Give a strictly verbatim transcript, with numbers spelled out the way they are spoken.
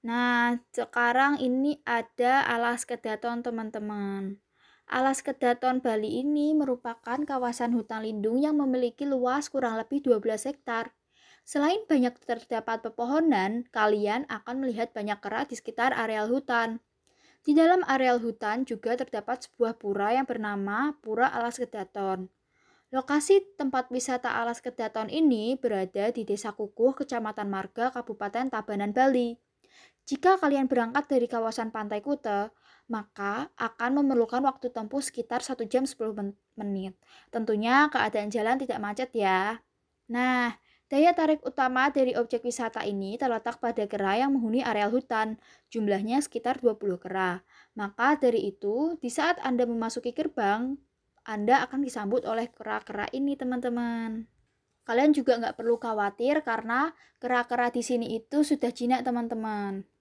Nah, sekarang ini ada Alas Kedaton, teman-teman. Alas Kedaton Bali ini merupakan kawasan hutan lindung yang memiliki luas kurang lebih dua belas hektar. Selain banyak terdapat pepohonan, kalian akan melihat banyak kera di sekitar areal hutan. Di dalam areal hutan juga terdapat sebuah pura yang bernama Pura Alas Kedaton. Lokasi tempat wisata Alas Kedaton ini berada di Desa Kukuh, Kecamatan Marga, Kabupaten Tabanan, Bali. Jika kalian berangkat dari kawasan Pantai Kuta, maka akan memerlukan waktu tempuh sekitar satu jam sepuluh menit. Tentunya keadaan jalan tidak macet ya. Nah, daya tarik utama dari objek wisata ini terletak pada kera yang menghuni areal hutan. Jumlahnya sekitar dua puluh kera. Maka dari itu, di saat Anda memasuki gerbang, Anda akan disambut oleh kera-kera ini, teman-teman. Kalian juga nggak perlu khawatir karena kera-kera di sini itu sudah jinak, teman-teman.